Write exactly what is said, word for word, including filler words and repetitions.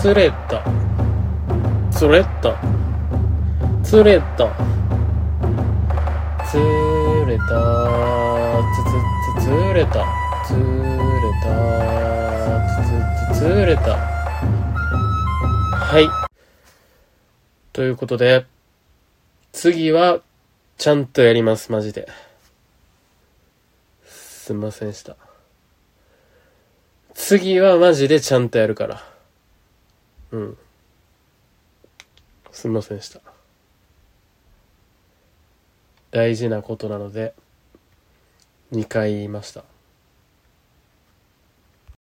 釣れた釣れた釣れた釣れたつつつ釣れた釣れたつつつ釣れた。はい、ということで次はちゃんとやります。マジですんませんでした。次はマジでちゃんとやるから。うん。すみませんでした。大事なことなので、にかい言いました。